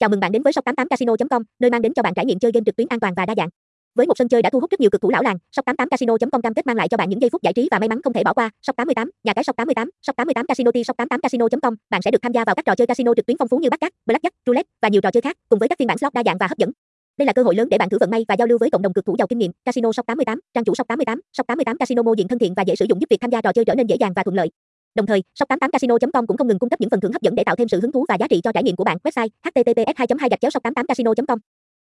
Chào mừng bạn đến với SOC88casino.com, nơi mang đến cho bạn trải nghiệm chơi game trực tuyến an toàn và đa dạng. Với một sân chơi đã thu hút rất nhiều cực thủ lão làng, SOC88casino.com cam kết mang lại cho bạn những giây phút giải trí và may mắn không thể bỏ qua. SOC88, nhà cái SOC88, SOC88 Casino, SOC88casino.com, bạn sẽ được tham gia vào các trò chơi casino trực tuyến phong phú như Baccarat, Blackjack, Roulette và nhiều trò chơi khác, cùng với các phiên bản slot đa dạng và hấp dẫn. Đây là cơ hội lớn để bạn thử vận may và giao lưu với cộng đồng cực thủ giàu kinh nghiệm. Casino SOC88, trang chủ SOC88, SOC88 Casino mô diện thân thiện và dễ sử dụng giúp việc tham gia trò chơi trở nên dễ dàng và thuận lợi. Đồng thời, SOC88casino.com cũng không ngừng cung cấp những phần thưởng hấp dẫn để tạo thêm sự hứng thú và giá trị cho trải nghiệm của bạn. Website: https://2.2/SOC88casino.com.